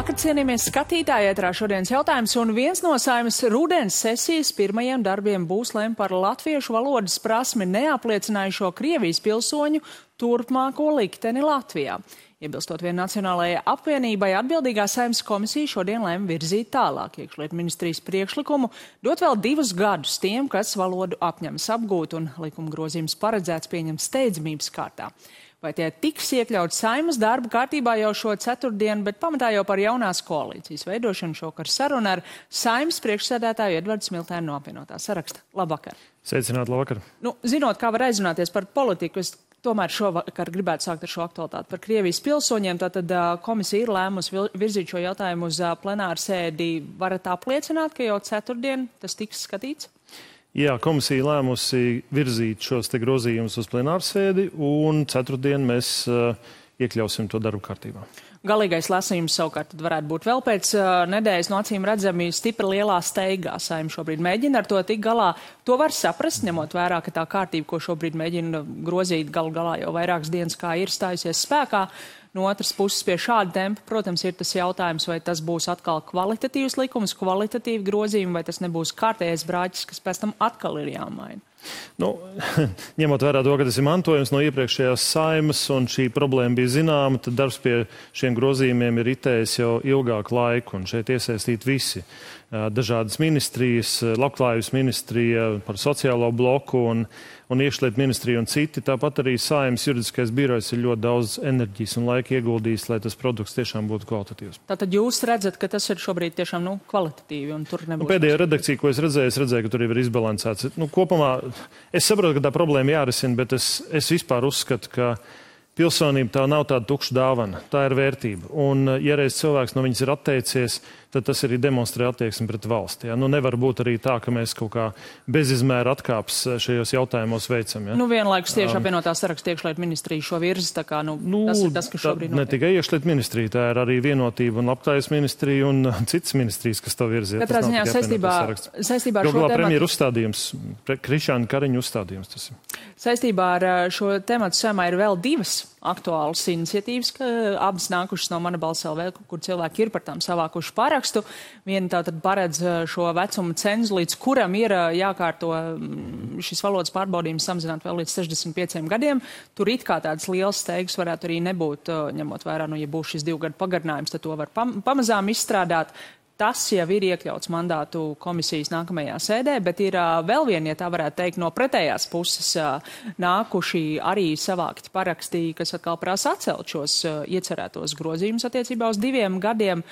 Labvakar, cienījamies skatītāji, ētrā šodienas jautājums, un viens no Saeimas rudens sesijas pirmajiem darbiem būs lemt par latviešu valodas prasmi neapliecinājušo Krievijas pilsoņu turpmāko likteni Latvijā. Iebilstot vien Nacionālajai apvienībai, atbildīgā Saeimas komisija šodien lem virzīt tālāk Iekšlietu ministrijas priekšlikumu, dot vēl 2 gadus tiem, kas valodu apņemas apgūt, un likuma grozījums paredzēts pieņemt steidzamības kārtā. Vai tie tiks iekļauts Saeimas darba kārtībā jau šo 4. dienu, bet pamatā jau par jaunās koalīcijas veidošanu šokar saruna ar Saeimas priekšsēdētāju Edvardu Smiltēnu no Apvienotās saraksta. Labvakar! Sveicināt, labvakar! Zinot, kā var aizrunāties par politiku, es tomēr šovakar gribētu sākt ar šo aktualitāti par Krievijas pilsoņiem. Tātad komisija ir lēmusi virzīt šo jautājumu uz plenāru sēdi. Varat apliecināt, ka jau 4. dienu tas tiks skatīts? Jā, komisija lēmusi virzīt šos te grozījumus uz plenārsēdi, un 4. dienu mēs iekļausim to darbu kārtībā. Galīgais lasījums savukārt varētu būt vēl pēc nedēļas, no acīm redzami stipri lielā steigā. Saeima šobrīd mēģina ar to tik galā. To var saprast, ņemot vērā, ka tā kārtība, ko šobrīd mēģina grozīt, galu galā jau vairākas dienas kā ir stājusies spēkā. No otras puses, pie šāda tempa, protams, ir tas jautājums, vai tas būs atkal kvalitatīvs likums, kvalitatīvi grozījumi, vai tas nebūs kārtējais brāķis, kas pēc tam atkal ir jāmaina. Ņemot vērā to, ka tas ir mantojums no iepriekšējās Saeimas un šī problēma bija zināma, tad darbs pie šiem grozījumiem ir itējis jau ilgāku laiku, un šeit iesaistīt visi. Dažādas ministrijas, labklājības ministrija par sociālo bloku un iekšlietu ministrija un citi. Tāpat arī Saeimas juridiskais birojs ir ļoti daudz enerģijas un laika ieguldījis, lai tas produkts tiešām būtu kvalitatīvs. Tātad jūs redzat, ka tas ir šobrīd tiešām kvalitatīvi un tur nebūs. Pēdējā redakcija, ko es redzēju, ka tur jau ir izbalansēts. Kopumā es saprotu, ka tā problēma jārisina, bet es vispār uzskatu, ka pilsonība tā nav tāda tukša dāvana, tā ir vērtība. Un, ja reiz cilvēks no viņas ir atteicies, tad tas arī demonstrē attieksmi pret valsti. Ja? Nevar būt arī tā, ka mēs kaut kā bezizmēra atkāps šajos jautājumos veicam. Ja? Vienlaikus tieši Apvienotā saraksta iekšlietu ministrija šo virzi, tā kā tas ir tas, kas šobrīd notiek. Ne tikai iekšlietu ministrija, tā ir arī vienotība un labklājības ministrija un citas ministrijas, kas to virzi. Katrā ziņā saistībā ar šo tematu. Premjera uzstādījums, Krišāna Kariņa uzstādījums tas ir. Saistībā ar šo tematu Saeimā ir vēl 2 aktuālas iniciatīvas, ka abas nākušas no Mana balss LV, kur cilvēki ir par tām savākuši parakstu. Viena tātad paredz šo vecuma cenzu, līdz kuram ir jākārto šis valodas pārbaudījums samazināt vēl līdz 65 gadiem. Tur it kā tāds liels steigas varētu arī nebūt, ņemot vērā, ja būs šis 2 gadu pagarinājums, tad to var pamazām izstrādāt. Tas jau ir iekļauts mandātu komisijas nākamajā sēdē, bet ir vēl viena, ja tā varētu teikt, no pretējās puses nākuši arī savākti parakstī, kas atkal prasa atcelt šos iecerētos grozījumus attiecībā uz 2 gadiem.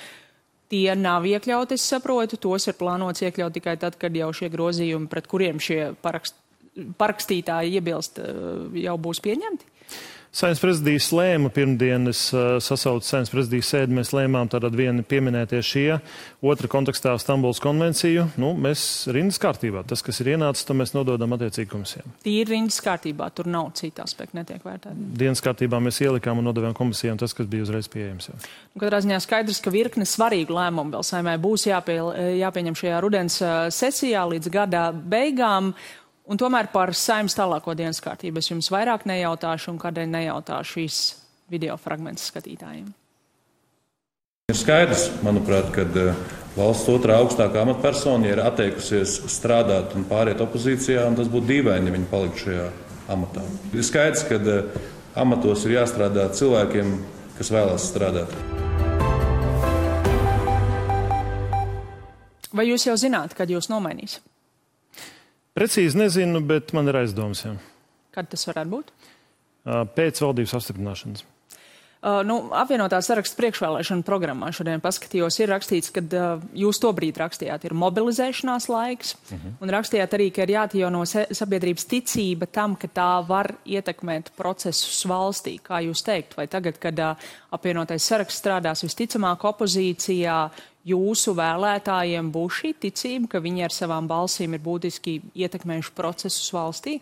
Tie nav iekļauti, es saprotu, tos ir plānots iekļaut tikai tad, kad jau šie grozījumi, pret kuriem šie parakstītāji iebilst, jau būs pieņemti. Saeimas prezidijas lēma pirmdienas sasauca Saeimas prezidijas sēdi, mēs lēmām tātad vieni pieminēties šie, otra kontekstā Stambulas konvenciju. Mēs rindas kārtībā. Tas, kas ir ienācis, to mēs nododam attiecīgi komisijām. Tie ir rindas kārtībā, tur nav cita aspekta, netiek vērtēta. Dienas kārtībā mēs ielikām un nodevām komisijām tas, kas bija uzreiz pieejams. Katrā ziņā skaidrs, ka virkne svarīgu lēmumu vēl Saeimai būs jāpieņem šajā rudens sesijā līdz gada beigām. Un tomēr par Saeimas tālāko dienas kārtību es jums vairāk nejautāšu un kādēļ nejautāšu šīs video fragmentus skatītājiem. Ir skaidrs, manuprāt, kad valsts 2. augstākā amatpersona ir atteikusies strādāt un pāriet opozīcijā, un tas būtu dīvaini, ja viņi paliktu šajā amatā. Ir skaidrs, ka amatos ir jāstrādā cilvēkiem, kas vēlas strādāt. Vai jūs jau zināt, kad jūs nomainīs? Precīzi nezinu, bet man ir aizdomas. Jā. Kad tas varētu būt? Pēc valdības apstiprināšanas. Apvienotā saraksta priekšvēlēšana programmā šodien paskatījos, ir rakstīts, ka jūs to brīdi rakstījāt, ir mobilizēšanās laiks, un rakstījāt arī, ka ir jāatjauno sabiedrības ticība tam, ka tā var ietekmēt procesus valstī. Kā jūs teikt, vai tagad, kad apvienotais saraksts strādās visticamāk opozīcijā, jūsu vēlētājiem būs šī ticība, ka viņi ar savām balsīm ir būtiski ietekmējuši procesus valstī?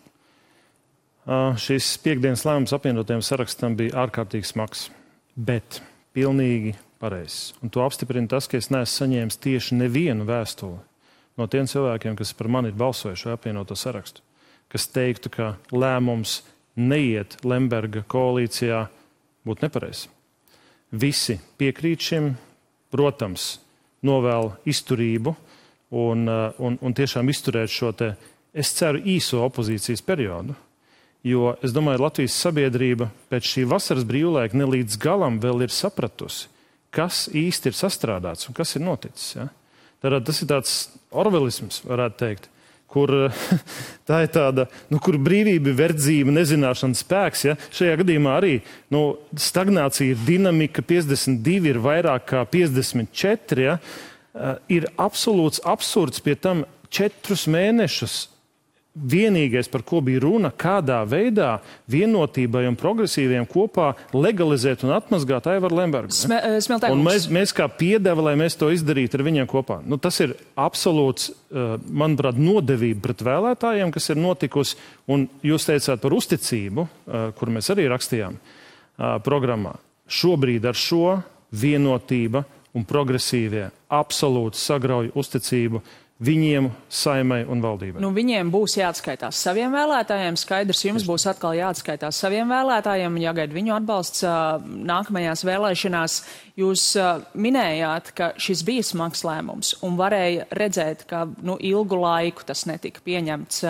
Šis piekdienas lēmums apvienotajam sarakstam bija ārkārtīgi smags, bet pilnīgi pareizs. Un to apstiprina tas, ka es neesmu saņēmis tieši nevienu vēstuli no tiem cilvēkiem, kas par mani ir balsojuši apvienoto sarakstu, kas teiktu, ka lēmums neiet Lemberga koalīcijā būtu nepareizs. Visi piekrīt šim, protams, novēlu izturību un tiešām izturēt šo te, es ceru, īso opozīcijas periodu. Jo, es domāju, Latvijas sabiedrība pēc šī vasaras brīvlaika ne līdz galam vēl ir sapratusi, kas īsti ir sastrādāts un kas ir noticis. Ja? Tātad tas ir tāds orvelisms, varētu teikt, kur tā ir tāda, kur brīvība, verdzība, nezināšanas spēks. Ja? Šajā gadījumā arī stagnācija ir dinamika, 52 ir vairāk kā 54. Ja? Ir absolūts absurds pie tam 4 mēnešus. Vienīgais, par ko bija runa, kādā veidā vienotībai un progresīviem kopā legalizēt un atmazgāt Aivaru Lembergu. Un mēs kā piedeva, lai mēs to izdarītu ar viņiem kopā. Nu, tas ir absolūts, manuprāt, nodevība pret vēlētājiem, kas ir notikusi. Un jūs teicāt par uzticību, kur mēs arī rakstījām programmā. Šobrīd ar šo vienotība un progresīvie absolūti sagrauj uzticību viņiem, Saeimai un valdībai. Viņiem būs jāatskaitās saviem vēlētājiem. Skaidrs, jums būs atkal jāatskaitās saviem vēlētājiem un jāgaida viņu atbalsts nākamajās vēlēšanās. Jūs minējāt, ka šis bija smags lēmums un varēja redzēt, ka ilgu laiku tas netika pieņemts.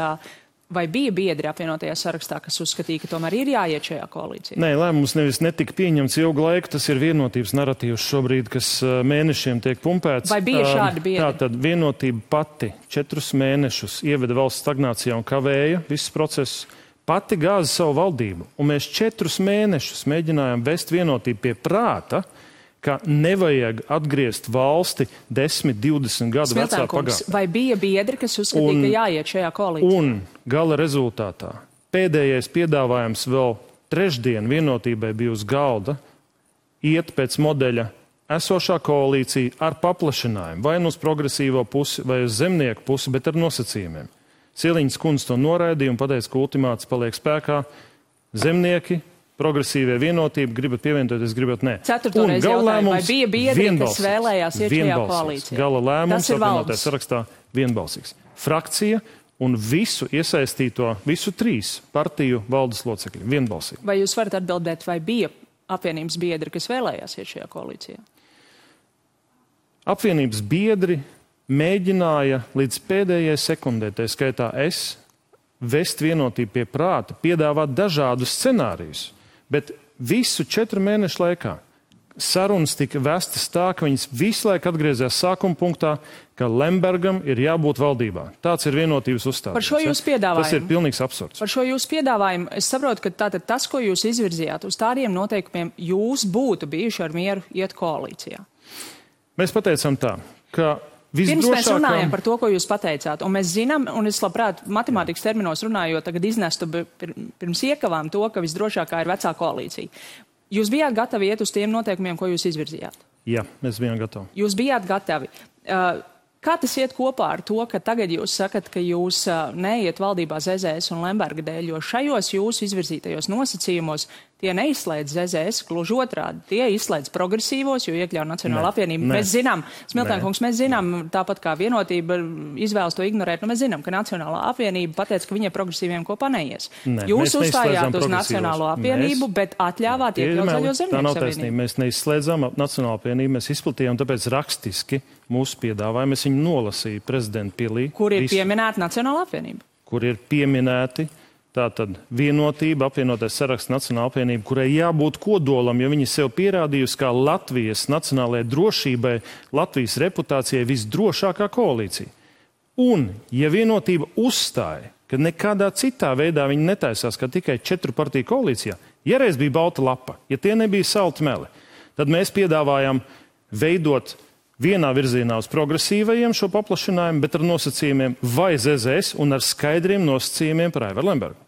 Vai bija biedri apvienotajā sarakstā, kas uzskatīja, ka tomēr ir jāiet šajā koalīcijā? Nē, lēmums nevis netika pieņemts ilgu laiku, tas ir vienotības narratīvs šobrīd, kas mēnešiem tiek pumpēts. Vai bija šādi biedri? Tātad vienotība pati 4 mēnešus ieveda valsts stagnācijā un kavēja visus procesus, pati gāza savu valdību. Un mēs 4 mēnešus mēģinājām vest vienotību pie prāta, ka nevajag atgriezt valsti 10-20 gadu vecā pagātnē. Vai bija biedri, kas uzskatīja, ka jāiet šajā koalīcijā? Un gala rezultātā pēdējais piedāvājums vēl trešdien vienotībai bija uz galda iet pēc modeļa esošā koalīcija ar paplašinājumu, vai uz progresīvo pusi, vai uz zemnieku pusi, bet ar nosacījumiem. Siliņas kundze to noraidīja un pateica, ka ultimāts paliek spēkā zemnieki, progresīvie vienotība, gribat pievienoties, gribat nē. 4. reizi jautājumu, vai bija biedri, kas vēlējās iet šajā koalīcijā? Gala lēmums apvienotajā sarakstā vienbalsīgs. Frakcija un visu iesaistīto, visu 3 partiju valdes locekļi vienbalsīgi. Vai jūs varat atbildēt, vai bija apvienības biedri, kas vēlējās iet šajā koalīcijā? Apvienības biedri mēģināja līdz pēdējai sekundē, tā skaitā es, vest vienotību pie prāta, piedāvāt dažādus scenārijus. Bet visu 4 mēnešu laikā sarunas tika vestas tā, ka viņas visu laiku atgriezās sākuma punktā, ka Lembergam ir jābūt valdībā. Tāds ir vienotības uzstādījums. Par šo jūs piedāvājumu. Tas ir pilnīgs absurds. Par šo jūs piedāvājumu. Es saprotu, ka tātad tas, ko jūs izvirzījāt uz tādiem noteikumiem, jūs būtu bijuši ar mieru iet koalīcijā. Mēs pateicām tā, ka pirms mēs runājam par to, ko jūs pateicāt, un mēs zinām, un es labprāt matemātikas terminos runājot, tagad iznestu pirms iekavām to, ka visdrošākā ir vecā koalīcija. Jūs bijāt gatavi iet uz tiem noteikumiem, ko jūs izvirzījāt? Jā, mēs bijām gatavi. Jūs bijāt gatavi. Kā tas iet kopā ar to, ka tagad jūs sakat, ka jūs neiet valdībā ZZS un Lemberga dēļ, jo šajos jūsu izvirzītajos nosacījumos tie neizslēdz ZZS, gluži otrādi. Tie izslēdz progresīvos, jo iekļauj Nacionālā apvienību. Mēs zinām, Smiltēnkungs, mēs zinām, tāpat kā vienotība izvēlas to ignorēt, mēs zinām, ka Nacionālā apvienība pateica, ka viņai progresīviem kopā neies. Jūs uzstājāt uz Nacionālo apvienību, bet atļāvāt iekļaut Zaļo un Zemnieku savienību. Mēs neizslēdzām Nacionālo apvienību, mēs izplatījām, tāpēc rakstiski mūsu piedāvājumu, es viņu nolasīju prezidenta pilī. Kur ir pieminēta Nacionālā apvienība? Kur ir pieminēti tātad vienotība, apvienotais saraksts, Nacionālā apvienība, kurai jābūt kodolam, jo viņi sev pierādījusi kā Latvijas nacionālajai drošībai, Latvijas reputācijai visdrošākā koalīcija. Un, ja vienotība uzstāja, ka nekādā citā veidā viņi netaisās, ka tikai 4 partiju koalīcijā, ja reiz bija balta lapa, ja tie nebija salti meli, tad mēs piedāvājam veidot vienā virzienā uz progresīvajiem šo paplašinājumu, bet ar nosacījumiem vai ZZS un ar skaidriem nosacījumiem par Aivaru Lembergu.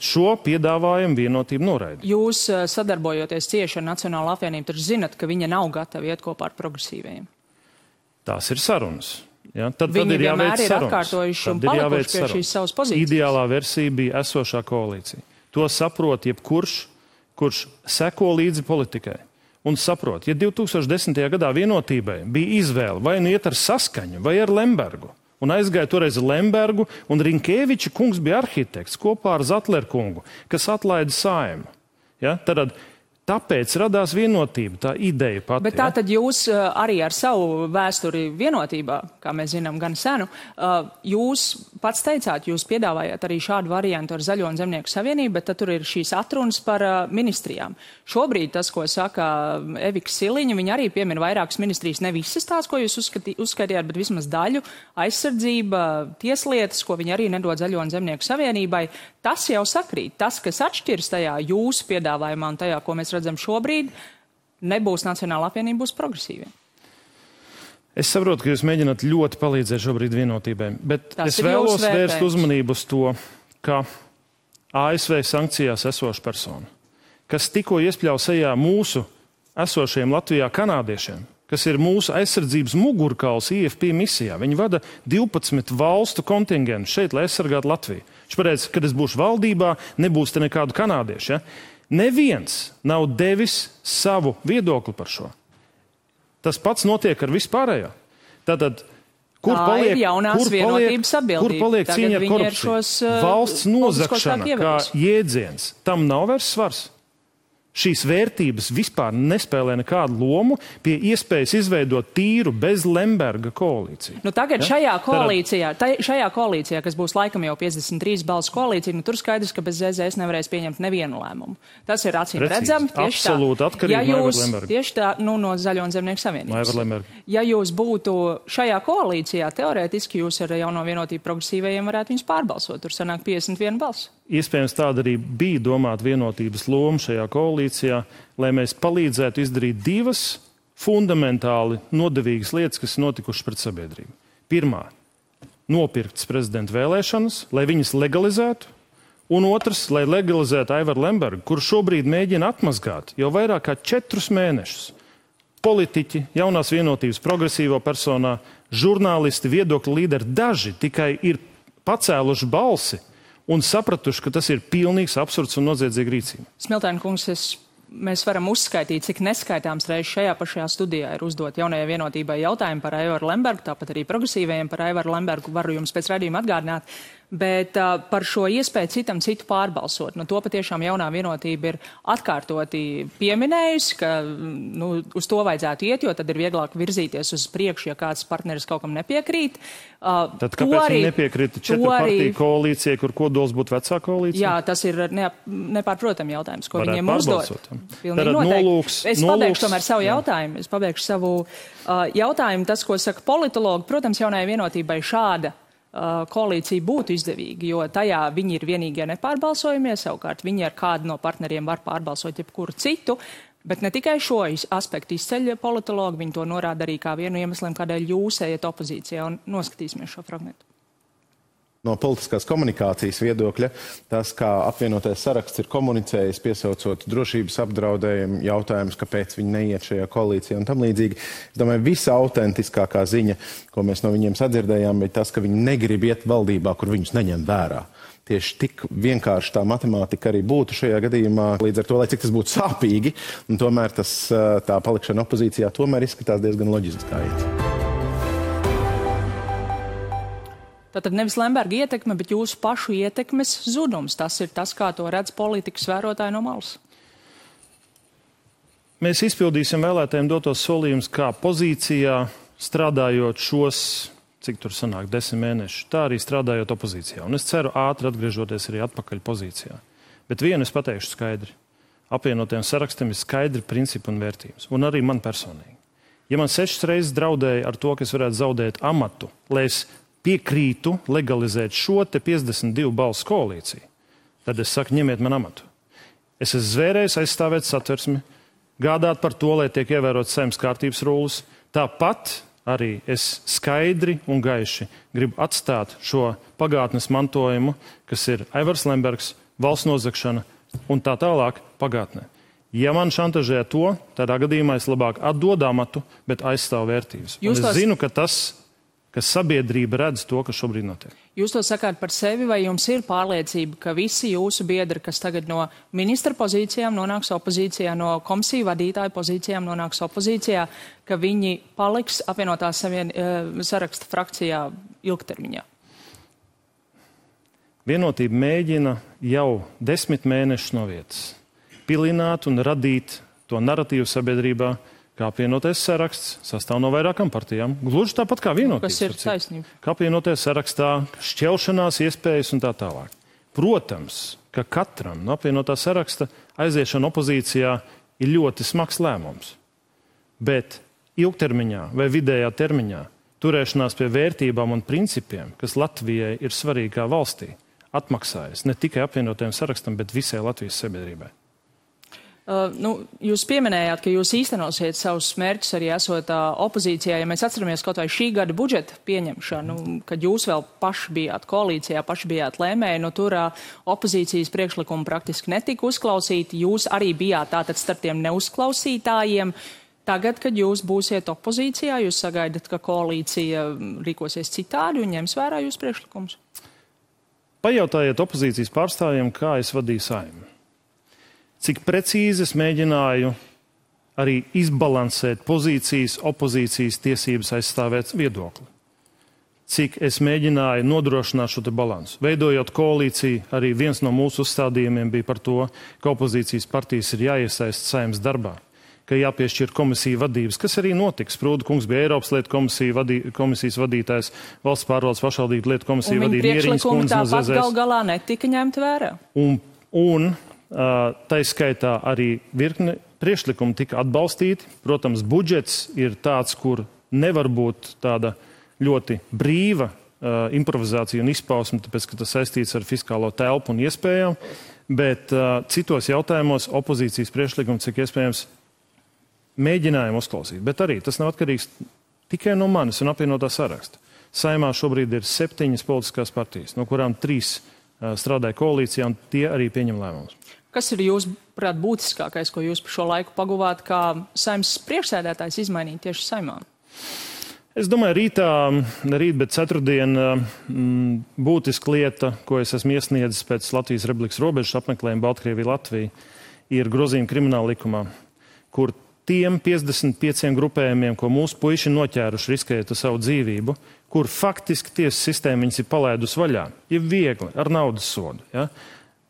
Šo piedāvājumu vienotību noraida. Jūs sadarbojoties cieši ar Nacionālo apvienību, taču zinat, ka viņa nav gatava iet kopā ar progresīvajiem. Tās ir sarunas. Ja? Tad ir jāveic sarunas. Viņi vienmēr ir atkārtojuši un palikuši pie šīs savas pozīcijas. Ideālā versija bija esošā koalīcija. To saprot jebkurš, kurš seko līdzi politikai. Un saprot, ja 2010. gadā vienotībai bija izvēle vai nu iet ar Saskaņu vai ar Lembergu, un aizgāja toreiz Lembergu, un Rinkēviča kungs bija arhitekts kopā ar Zatlerkungu, kas atlaida Saeimu. Ja? Tad Tāpēc radās vienotība, tā ideja pati. Bet tā tad jūs arī ar savu vēsturi vienotībā, kā mēs zinām, gan senu, jūs pats teicāt, jūs piedāvājāt arī šādu variantu ar Zaļo un Zemnieku savienību, bet tad tur ir šīs atrunas par ministrijām. Šobrīd tas, ko saka Evika Siliņa, viņa arī piemina vairākas ministrijas, ne visas tās, ko jūs uzskaitījāt, bet vismaz daļu, aizsardzība, tieslietas, ko viņa arī nedod Zaļo un Zemnieku savienībai. Tas jau sakrīt. Tas, kas atšķirs tajā jūsu piedāvājumā un tajā, ko mēs redzam šobrīd, nebūs Nacionālā apvienība, būs Progresīvie. Es saprotu, ka jūs mēģināt ļoti palīdzēt šobrīd vienotībai, bet es vēlos vērst uzmanību uz to, ka ASV sankcijās esoša persona, kas tikko iespļauj sejā mūsu esošajiem Latvijā kanādiešiem, kas ir mūsu aizsardzības mugurkauls IFP misijā. Viņi vada 12 valstu kontingentu šeit, lai aizsargātu Latviju. Viņš pateica, kad es būšu valdībā, nebūs te nekādu kanādiešu, ja? Neviens nav devis savu viedokli par šo. Tas pats notiek ar vispārējo. Tātad, kur paliek cīņa ar korupciju? Valsts nozakšana kā jēdziens, tam nav vairs svars. Šīs vērtības vispār nespēlē nekādu lomu pie iespējas izveidot tīru bez Lemberga koalīciju. Nu tagad ja? šajā koalīcijā, kas būs laikam jau 53 balsu koalīcija, nu tur skaidrs, ka bez ZZS nevarēs pieņemt nevienu lēmumu. Tas ir acīm redzami. Absolūti atkarīgi no Aivara Lemberga. Tieši tā, nu no Zaļo un Zemnieku savienības. Ja jūs būtu šajā koalīcijā, teorētiski jūs ar Jauno vienotību progresīvajiem varētu viņus pārbalsot. Tur sanāk 51 balsu. Iespējams, tāda arī bija domāta vienotības loma šajā koalīcijā, lai mēs palīdzētu izdarīt divas fundamentāli nodevīgas lietas, kas notikušas pret sabiedrību. Pirmā, nopirktas prezidenta vēlēšanas, lai viņas legalizētu, un otrs, lai legalizētu Aivaru Lembergu, kur šobrīd mēģina atmazgāt jau vairāk kā 4 mēnešus. Politiķi, Jaunās vienotības progresīvo personā, žurnālisti, viedokļu līderi, daži tikai ir pacēluši balsi, un sapratuši, ka tas ir pilnīgs absurds un noziedzīga rīcība. Smiltēna kungs, mēs varam uzskaitīt, cik neskaitāms reiz šajā pašajā studijā ir uzdot Jaunajai vienotībai jautājumu par Aivaru Lembergu, tāpat arī progresīvajiem par Aivaru Lembergu varu jums pēc redzījuma atgādināt, bet par šo iespēju citam citu pārbalsot. Nu, to patiešām Jaunā vienotība ir atkārtoti pieminējusi, ka uz to vajadzētu iet, jo tad ir vieglāk virzīties uz priekšu, ja kāds partneris kaut kam nepiekrīt. Tad kāpēc viņi nepiekrita 4 partiju koalīcijai, kur kodols būtu vecā koalīcija? Jā, tas ir nepārprotam jautājums, ko varētu viņiem uzdot. Pilnīgi noteikti. Es pabeigšu tomēr savu jautājumu. Es pabeigšu savu jautājumu. Tas, ko saka politologi, protams, Jaunajai vienotībai šāda koalīcija būtu izdevīga, jo tajā viņi ir vienīgie nepārbalsojumie, savukārt viņi ar kādu no partneriem var pārbalsot jebkuru citu, bet ne tikai šo aspektu izceļ politologi, viņi to norāda arī kā vienu iemesliem, kādēļ jūs ejat opozīcijā, un noskatīsimies šo fragmentu. No politiskās komunikācijas viedokļa, tas, kā apvienotais saraksts ir komunicējis, piesaucot drošības apdraudējumu, jautājumus, kāpēc viņi neiet šajā koalīcijā un tam līdzīgi. Es domāju, visa autentiskākā ziņa, ko mēs no viņiem sadzirdējām, ir tas, ka viņi negrib iet valdībā, kur viņus neņem vērā. Tieši tik vienkārši tā matemātika arī būtu šajā gadījumā, līdz ar to, lai cik tas būtu sāpīgi, un tomēr tā palikšana opozīcijā tomēr izskatās diezgan loģiski kā iet. Tātad nevis Lemberga ietekme, bet jūsu pašu ietekmes zudums. Tas ir tas, kā to redz politikas vērotāji no malas. Mēs izpildīsim vēlētājiem dotos solījumus, kā pozīcijā strādājot šos, cik tur sanāk, 10 mēnešus, tā arī strādājot opozīcijā. Un es ceru ātri atgriežoties arī atpakaļ pozīcijā. Bet vienu es pateikšu skaidri. Apvienotiem sarakstiem ir skaidri principi un vērtības. Un arī man personīgi. Ja man 6 reizes draudēja ar to, ka es varētu zaudēt amatu, lai es piekrītu legalizēt šo te 52 balsu koalīciju, tad es saku, ņemiet man amatu. Es esmu zvērējis aizstāvēt satversmi, gādāt par to, lai tiek ievērot saimnes kārtības rūles. Tāpat arī es skaidri un gaiši gribu atstāt šo pagātnes mantojumu, kas ir Aivars Lembergs, valsts nozagšana un tā tālāk pagātnē. Ja man šantažē to, tādā gadījumā es labāk atdod amatu, bet aizstāvu vērtības. Un es zinu, ka tas, ka sabiedrība redz to, kas šobrīd notiek. Jūs to sakāt par sevi, vai jums ir pārliecība, ka visi jūsu biedri, kas tagad no ministra pozīcijām nonāks opozīcijā, no komisiju vadītāju pozīcijām nonāks opozīcijā, ka viņi paliks apvienotās saraksta frakcijā ilgtermiņā? Vienotība mēģina jau 10 mēnešus no vietas. pilināt un radīt to narratīvu sabiedrībā, kā apvienotais saraksts sastāv no vairākām partijām. Gluži tāpat kā vienotības. Kas ir taisnība? Kā apvienotais sarakstā šķelšanās iespējas un tā tālāk. Protams, ka katram no apvienotā saraksta aiziešana opozīcijā ir ļoti smags lēmums. Bet ilgtermiņā vai vidējā termiņā turēšanās pie vērtībām un principiem, kas Latvijai ir svarīgi kā valstī, atmaksājas ne tikai apvienotajam sarakstam, bet visai Latvijas sabiedrībai. Jūs pieminējāt, ka jūs īstenosiet savus mērķus arī esot opozīcijā. Ja mēs atceramies kaut vai šī gada budžeta pieņemšanu, kad jūs vēl paši bijāt koalīcijā, paši bijāt lēmēji, tur opozīcijas priekšlikumi praktiski netika uzklausīti. Jūs arī bijāt tātad starp tiem neuzklausītājiem. Tagad, kad jūs būsiet opozīcijā, jūs sagaidat, ka koalīcija rīkosies citādi un ņems vērā jūs priekšlikumus? Pajautājiet opozīcijas pārstāvjiem, kā es vadīju Saeimu. Cik precīzi es mēģināju arī izbalansēt pozīcijas, opozīcijas tiesības aizstāvēt viedokli. Cik es mēģināju nodrošināt šo te balansu. Veidojot koalīciju, arī viens no mūsu uzstādījumiem bija par to, ka opozīcijas partijas ir jāiesaist Saeimas darbā, ka jāpiešķir komisiju vadības, kas arī notiks. Prūda kungs bija Eiropas lietu komisijas vadītājs, valsts pārvaldes pašvaldību lietu komisiju vadīja Mieriņas kundze no ZZS. Un viņa priekšlikumi tāpat gal galā netika ņemti vērā. Tā skaitā arī virkne priekšlikumi tika atbalstīti. Protams, budžets ir tāds, kur nevar būt tāda ļoti brīva improvizācija un izpausme, tāpēc, ka tas saistīts ar fiskālo telpu un iespējām, bet citos jautājumos opozīcijas priekšlikumi, cik iespējams, mēģinājumu uzklausīt. Bet arī tas nav atkarīgs tikai no manis un apvienotā saraksta. Saeimā šobrīd ir 7 politiskās partijas, no kurām 3 strādāja koalīcijā, un tie arī pieņem lēmumus. Kas ir jūs, prāt, būtiskākais, ko jūs par šo laiku paguvāt, kā Saeimas priekšsēdētājs izmainīt tieši Saeimā? Es domāju, bet ceturtdien būtiska lieta, ko es esmu iesniedzis pēc Latvijas Republikas robežas apmeklējuma Baltkrievijā-Latvijā, ir grozījumi krimināla likumā, kur tiem 55 grupējumiem, ko mūsu puiši noķēruši, riskējot savu dzīvību, kur faktiski tiesas sistēma viņas ir palaidusi vaļā, ir viegli, ar naudas sodu. Ja?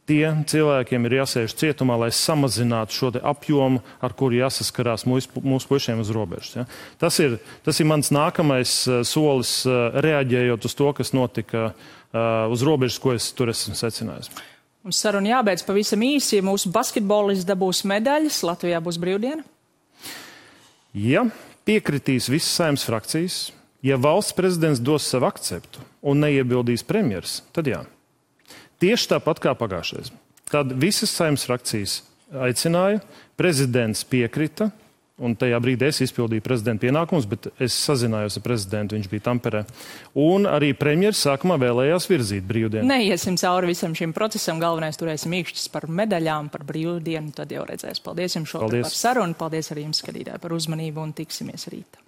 Tie cilvēkiem ir jāsēž cietumā, lai samazinātu šo te apjomu, ar kuru jāsaskarās mūsu puišiem uz robežas. Ja? Tas ir mans nākamais solis, reaģējot uz to, kas notika uz robežas, ko es tur esmu secinājis. Mums saruna jābeidz pavisam īsi, ja mūsu basketbolists dabūs medaļas, Latvijā būs brīvdiena? Ja piekritīs visas Saeimas frakcijas, ja valsts prezidents dos savu akceptu un neiebildīs premjeras, tad jā. Tieši tāpat kā pagājušais. Tad visas Saeimas frakcijas aicināja, prezidents piekrita, un tajā brīdī es izpildīju prezidenta pienākumus, bet es sazinājos ar prezidentu, viņš bija Tamperē. Un arī premjeras sākumā vēlējās virzīt brīvdienu. Neiesim cauri visam šim procesam, galvenais turēsim īkšķis par medaļām, par brīvdienu, tad jau redzēs. Paldies jums šodien par sarunu, paldies arī jums skatītāji par uzmanību un tiksimies rīt.